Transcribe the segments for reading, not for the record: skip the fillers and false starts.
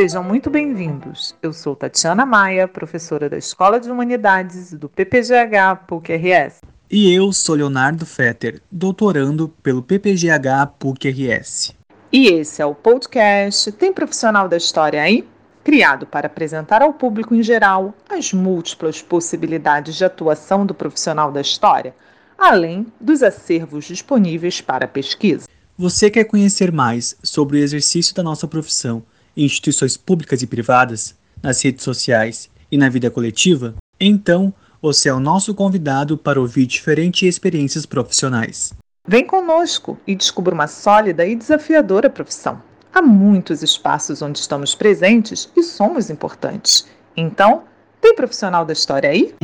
Sejam muito bem-vindos. Eu sou Tatiana Maia, professora da Escola de Humanidades do PPGH PUC-RS. E eu sou Leonardo Fetter, doutorando pelo PPGH PUC-RS. E esse é o podcast Tem Profissional da História Aí? Criado para apresentar ao público em geral as múltiplas possibilidades de atuação do profissional da história, além dos acervos disponíveis para pesquisa. Você quer conhecer mais sobre o exercício da nossa profissão em instituições públicas e privadas, nas redes sociais e na vida coletiva? Então, você é o nosso convidado para ouvir diferentes experiências profissionais. Vem conosco e descubra uma sólida e desafiadora profissão. Há muitos espaços onde estamos presentes e somos importantes. Então, tem profissional da história aí?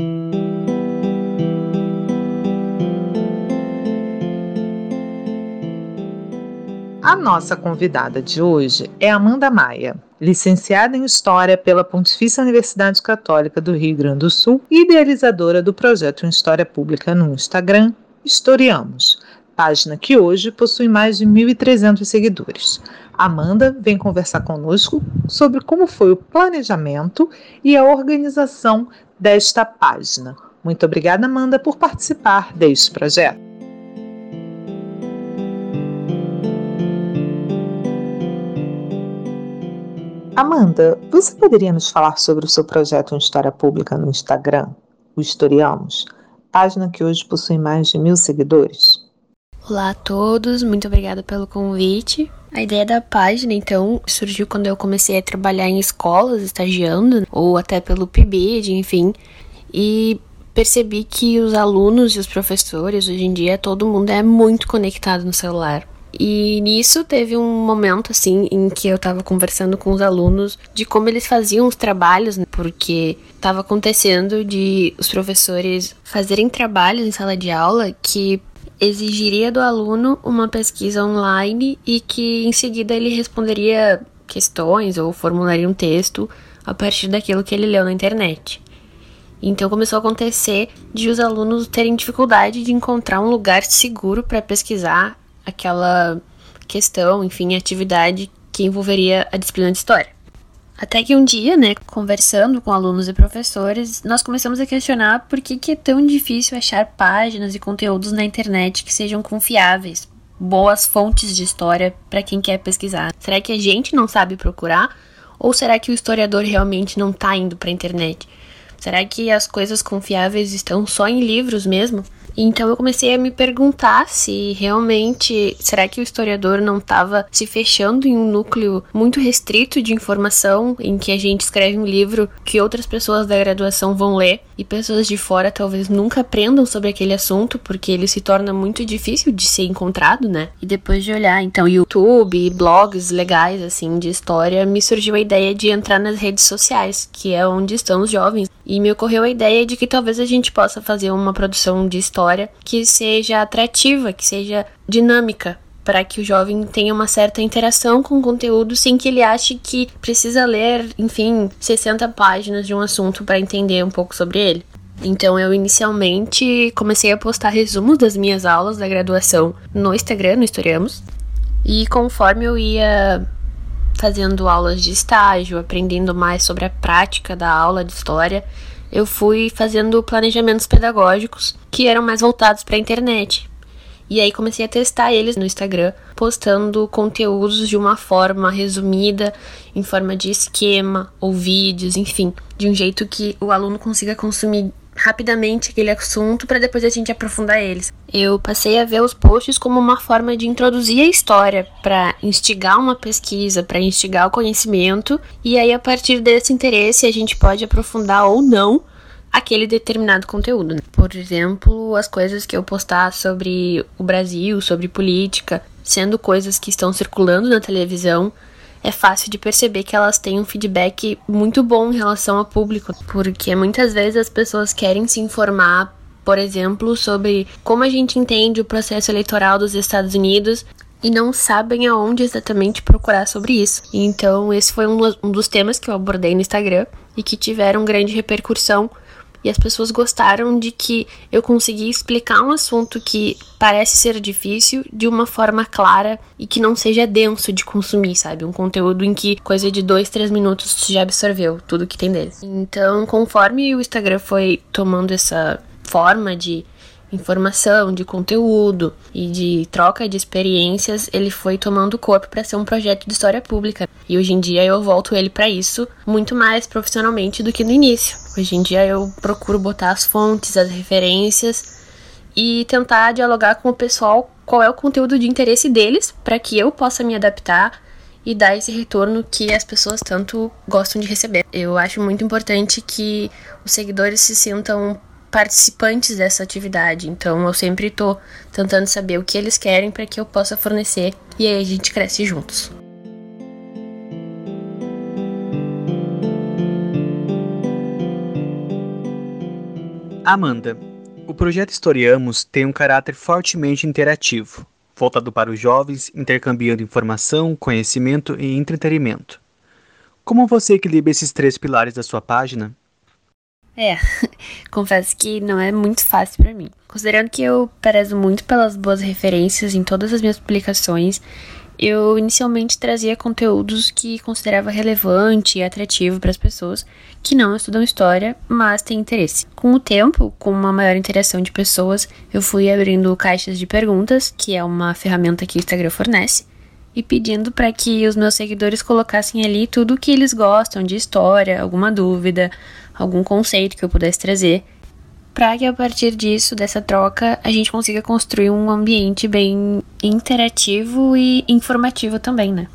A nossa convidada de hoje é Amanda Maia, licenciada em História pela Pontifícia Universidade Católica do Rio Grande do Sul e idealizadora do projeto em História Pública no Instagram, Historiamos, página que hoje possui mais de 1.300 seguidores. Amanda vem conversar conosco sobre como foi o planejamento e a organização desta página. Muito obrigada, Amanda, por participar deste projeto. Amanda, você poderia nos falar sobre o seu projeto em História Pública no Instagram, o Historiamos, página que hoje possui mais de 1.000 seguidores? Olá a todos, muito obrigada pelo convite. A ideia da página, então, surgiu quando eu comecei a trabalhar em escolas, estagiando, ou até pelo PIBID, enfim, e percebi que os alunos e os professores, hoje em dia, todo mundo é muito conectado no celular. E nisso teve um momento, assim, em que eu estava conversando com os alunos de como eles faziam os trabalhos, né? Porque estava acontecendo de os professores fazerem trabalhos em sala de aula que exigiria do aluno uma pesquisa online e que em seguida ele responderia questões ou formularia um texto a partir daquilo que ele leu na internet. Então começou a acontecer de os alunos terem dificuldade de encontrar um lugar seguro para pesquisar aquela questão, enfim, atividade que envolveria a disciplina de história. Até que um dia, né, conversando com alunos e professores, nós começamos a questionar por que é tão difícil achar páginas e conteúdos na internet que sejam confiáveis, boas fontes de história para quem quer pesquisar. Será que a gente não sabe procurar? Ou será que o historiador realmente não está indo para a internet? Será que as coisas confiáveis estão só em livros mesmo? Então eu comecei a me perguntar se realmente, será que o historiador não estava se fechando em um núcleo muito restrito de informação em que a gente escreve um livro que outras pessoas da graduação vão ler e pessoas de fora talvez nunca aprendam sobre aquele assunto porque ele se torna muito difícil de ser encontrado, né? E depois de olhar, então, YouTube e blogs legais, assim, de história, me surgiu a ideia de entrar nas redes sociais, que é onde estão os jovens. E me ocorreu a ideia de que talvez a gente possa fazer uma produção de história que seja atrativa, que seja dinâmica, para que o jovem tenha uma certa interação com o conteúdo sem que ele ache que precisa ler, enfim, 60 páginas de um assunto para entender um pouco sobre ele. Então eu inicialmente comecei a postar resumos das minhas aulas da graduação no Instagram, no Historiamos, e conforme eu ia fazendo aulas de estágio, aprendendo mais sobre a prática da aula de história, eu fui fazendo planejamentos pedagógicos que eram mais voltados para a internet. E aí comecei a testar eles no Instagram, postando conteúdos de uma forma resumida, em forma de esquema ou vídeos, enfim, de um jeito que o aluno consiga consumir rapidamente aquele assunto para depois a gente aprofundar eles. Eu passei a ver os posts como uma forma de introduzir a história, para instigar uma pesquisa, para instigar o conhecimento, e aí a partir desse interesse a gente pode aprofundar ou não aquele determinado conteúdo. Por exemplo, as coisas que eu postar sobre o Brasil, sobre política, sendo coisas que estão circulando na televisão, é fácil de perceber que elas têm um feedback muito bom em relação ao público, porque muitas vezes as pessoas querem se informar, por exemplo, sobre como a gente entende o processo eleitoral dos Estados Unidos e não sabem aonde exatamente procurar sobre isso. Então, esse foi um dos temas que eu abordei no Instagram e que tiveram grande repercussão e as pessoas gostaram de que eu consegui explicar um assunto que parece ser difícil de uma forma clara e que não seja denso de consumir, sabe? Um conteúdo em que coisa de 2-3 minutos tu já absorveu tudo que tem dele. Então, conforme o Instagram foi tomando essa forma de informação, de conteúdo e de troca de experiências, ele foi tomando corpo para ser um projeto de história pública. E hoje em dia eu volto ele para isso muito mais profissionalmente do que no início. Hoje em dia eu procuro botar as fontes, as referências e tentar dialogar com o pessoal qual é o conteúdo de interesse deles para que eu possa me adaptar e dar esse retorno que as pessoas tanto gostam de receber. Eu acho muito importante que os seguidores se sintam participantes dessa atividade, então eu sempre tô tentando saber o que eles querem para que eu possa fornecer, e aí a gente cresce juntos. Amanda, o projeto Historiamos tem um caráter fortemente interativo, voltado para os jovens, intercambiando informação, conhecimento e entretenimento. Como você equilibra esses 3 pilares da sua página? Confesso que não é muito fácil pra mim. Considerando que eu prezo muito pelas boas referências em todas as minhas publicações, eu inicialmente trazia conteúdos que considerava relevante e atrativo para as pessoas que não estudam história, mas têm interesse. Com o tempo, com uma maior interação de pessoas, eu fui abrindo caixas de perguntas, que é uma ferramenta que o Instagram fornece, e pedindo para que os meus seguidores colocassem ali tudo o que eles gostam de história, alguma dúvida, algum conceito que eu pudesse trazer, para que a partir disso, dessa troca, a gente consiga construir um ambiente bem interativo e informativo também, né?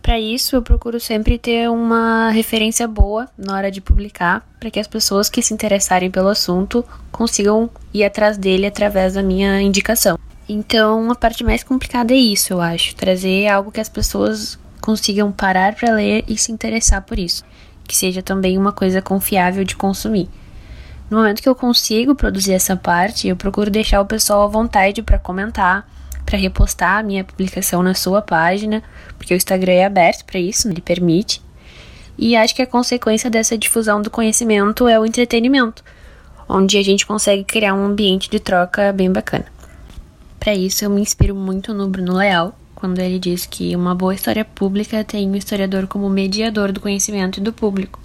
Para isso, eu procuro sempre ter uma referência boa na hora de publicar, para que as pessoas que se interessarem pelo assunto consigam ir atrás dele através da minha indicação. Então, a parte mais complicada é isso, eu acho. Trazer algo que as pessoas consigam parar para ler e se interessar por isso. Que seja também uma coisa confiável de consumir. No momento que eu consigo produzir essa parte, eu procuro deixar o pessoal à vontade para comentar, para repostar a minha publicação na sua página, porque o Instagram é aberto para isso, ele permite. E acho que a consequência dessa difusão do conhecimento é o entretenimento, onde a gente consegue criar um ambiente de troca bem bacana. Para isso, eu me inspiro muito no Bruno Leal, quando ele diz que uma boa história pública tem o historiador como mediador do conhecimento e do público,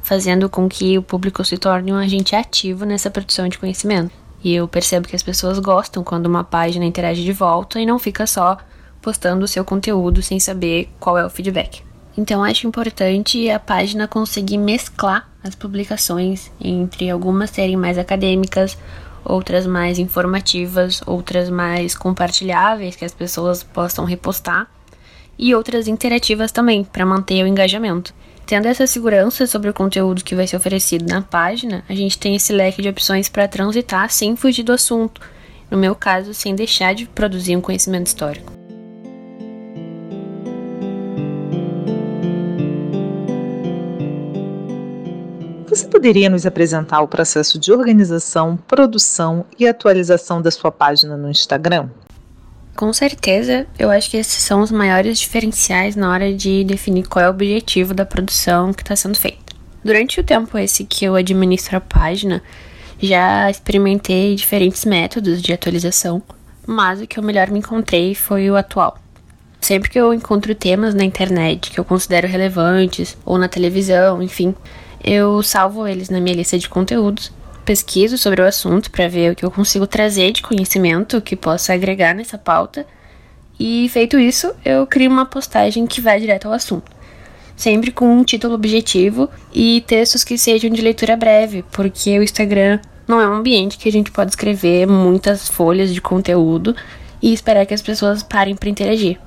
fazendo com que o público se torne um agente ativo nessa produção de conhecimento. E eu percebo que as pessoas gostam quando uma página interage de volta e não fica só postando o seu conteúdo sem saber qual é o feedback. Então, acho importante a página conseguir mesclar as publicações entre algumas serem mais acadêmicas, outras mais informativas, outras mais compartilháveis, que as pessoas possam repostar, e outras interativas também, para manter o engajamento. Tendo essa segurança sobre o conteúdo que vai ser oferecido na página, a gente tem esse leque de opções para transitar sem fugir do assunto, no meu caso, sem deixar de produzir um conhecimento histórico. Você poderia nos apresentar o processo de organização, produção e atualização da sua página no Instagram? Com certeza, eu acho que esses são os maiores diferenciais na hora de definir qual é o objetivo da produção que está sendo feita. Durante o tempo esse que eu administro a página, já experimentei diferentes métodos de atualização, mas o que eu melhor me encontrei foi o atual. Sempre que eu encontro temas na internet que eu considero relevantes, ou na televisão, enfim, eu salvo eles na minha lista de conteúdos, pesquiso sobre o assunto para ver o que eu consigo trazer de conhecimento que possa agregar nessa pauta e, feito isso, eu crio uma postagem que vai direto ao assunto, sempre com um título objetivo e textos que sejam de leitura breve, porque o Instagram não é um ambiente que a gente pode escrever muitas folhas de conteúdo e esperar que as pessoas parem para interagir.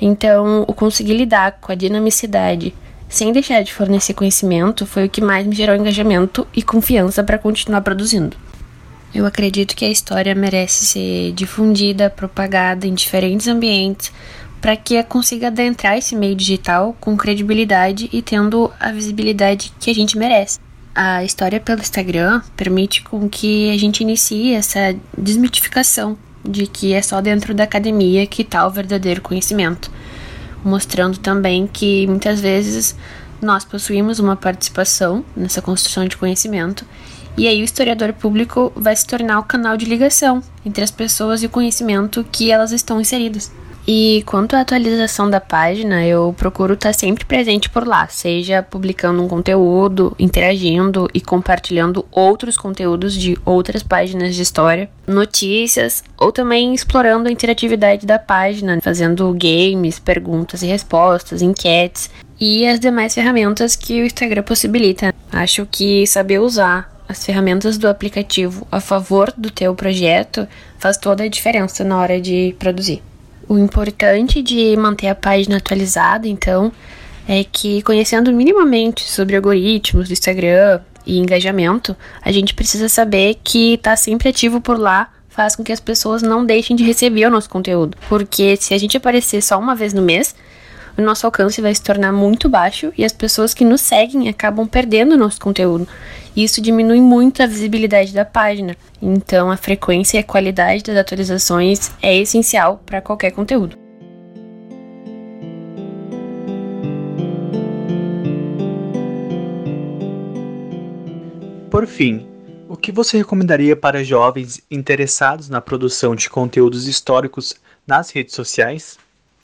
Então, eu consegui lidar com a dinamicidade sem deixar de fornecer conhecimento, foi o que mais me gerou engajamento e confiança para continuar produzindo. Eu acredito que a história merece ser difundida, propagada em diferentes ambientes, para que eu consiga adentrar esse meio digital com credibilidade e tendo a visibilidade que a gente merece. A história pelo Instagram permite com que a gente inicie essa desmitificação de que é só dentro da academia que está o verdadeiro conhecimento, mostrando também que muitas vezes nós possuímos uma participação nessa construção de conhecimento E aí o historiador público vai se tornar o canal de ligação entre as pessoas e o conhecimento que elas estão inseridas. E quanto à atualização da página, eu procuro estar sempre presente por lá, seja publicando um conteúdo, interagindo e compartilhando outros conteúdos de outras páginas de história, notícias, ou também explorando a interatividade da página, fazendo games, perguntas e respostas, enquetes e as demais ferramentas que o Instagram possibilita. Acho que saber usar as ferramentas do aplicativo a favor do teu projeto faz toda a diferença na hora de produzir. O importante de manter a página atualizada, então, é que conhecendo minimamente sobre algoritmos do Instagram e engajamento, a gente precisa saber que estar sempre ativo por lá faz com que as pessoas não deixem de receber o nosso conteúdo. Porque se a gente aparecer só uma vez no mês, o nosso alcance vai se tornar muito baixo e as pessoas que nos seguem acabam perdendo o nosso conteúdo. Isso diminui muito a visibilidade da página. Então, a frequência e a qualidade das atualizações é essencial para qualquer conteúdo. Por fim, o que você recomendaria para jovens interessados na produção de conteúdos históricos nas redes sociais?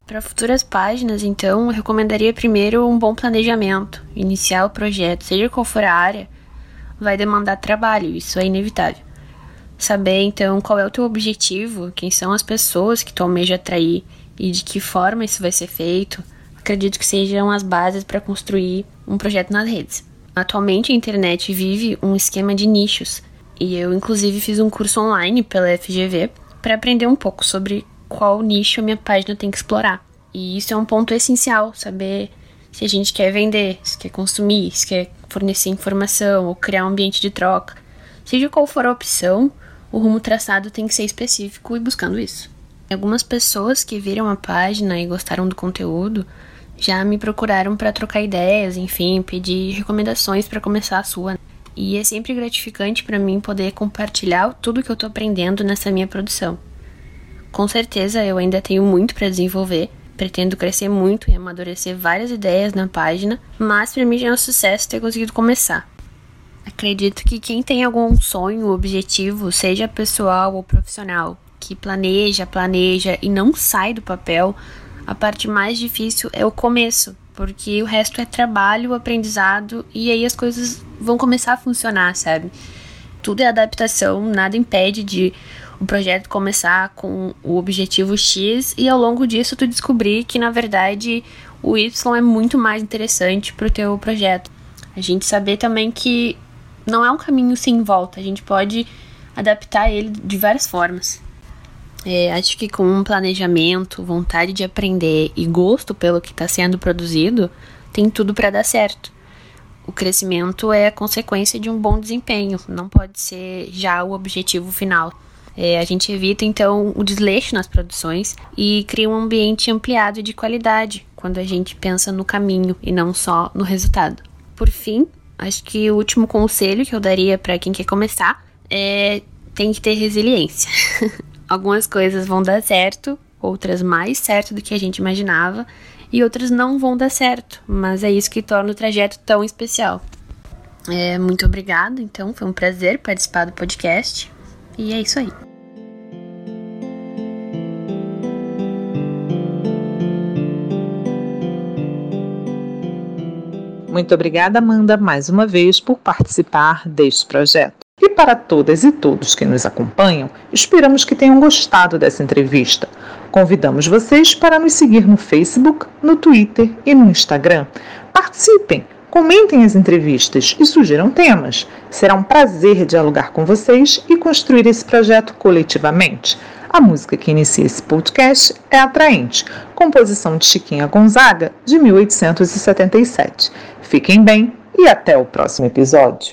Para futuras páginas, então, eu recomendaria primeiro um bom planejamento. Iniciar o projeto, seja qual for a área, vai demandar trabalho, isso é inevitável. Saber, então, qual é o teu objetivo, quem são as pessoas que tu almeja atrair e de que forma isso vai ser feito, acredito que sejam as bases para construir um projeto nas redes. Atualmente, a internet vive um esquema de nichos, e eu, inclusive, fiz um curso online pela FGV para aprender um pouco sobre qual nicho a minha página tem que explorar. E isso é um ponto essencial, saber se a gente quer vender, se quer consumir, se quer fornecer informação ou criar um ambiente de troca. Seja qual for a opção, o rumo traçado tem que ser específico e buscando isso. Algumas pessoas que viram a página e gostaram do conteúdo já me procuraram para trocar ideias, enfim, pedir recomendações para começar a sua. E é sempre gratificante para mim poder compartilhar tudo que eu estou aprendendo nessa minha produção. Com certeza eu ainda tenho muito para desenvolver, pretendo crescer muito e amadurecer várias ideias na página, mas para mim já é um sucesso ter conseguido começar. Acredito que quem tem algum sonho ou objetivo, seja pessoal ou profissional, que planeja e não sai do papel, a parte mais difícil é o começo, porque o resto é trabalho, aprendizado e aí as coisas vão começar a funcionar, sabe? Tudo é adaptação, nada impede de o projeto começar com o objetivo X e ao longo disso tu descobrir que na verdade o Y é muito mais interessante pro teu projeto. A gente saber também que não é um caminho sem volta, a gente pode adaptar ele de várias formas. Acho que com um planejamento, vontade de aprender e gosto pelo que está sendo produzido, tem tudo para dar certo. O crescimento é a consequência de um bom desempenho, não pode ser já o objetivo final. A gente evita, então, o desleixo nas produções e cria um ambiente ampliado de qualidade quando a gente pensa no caminho e não só no resultado. Por fim, acho que o último conselho que eu daria para quem quer começar é tem que ter resiliência. Algumas coisas vão dar certo, outras mais certo do que a gente imaginava e outras não vão dar certo, mas é isso que torna o trajeto tão especial. Muito obrigada, então, foi um prazer participar do podcast. E é isso aí. Muito obrigada, Amanda, mais uma vez por participar deste projeto. E para todas e todos que nos acompanham, esperamos que tenham gostado dessa entrevista. Convidamos vocês para nos seguir no Facebook, no Twitter e no Instagram. Participem! Comentem as entrevistas e sugiram temas. Será um prazer dialogar com vocês e construir esse projeto coletivamente. A música que inicia esse podcast é Atraente, composição de Chiquinha Gonzaga, de 1877. Fiquem bem e até o próximo episódio.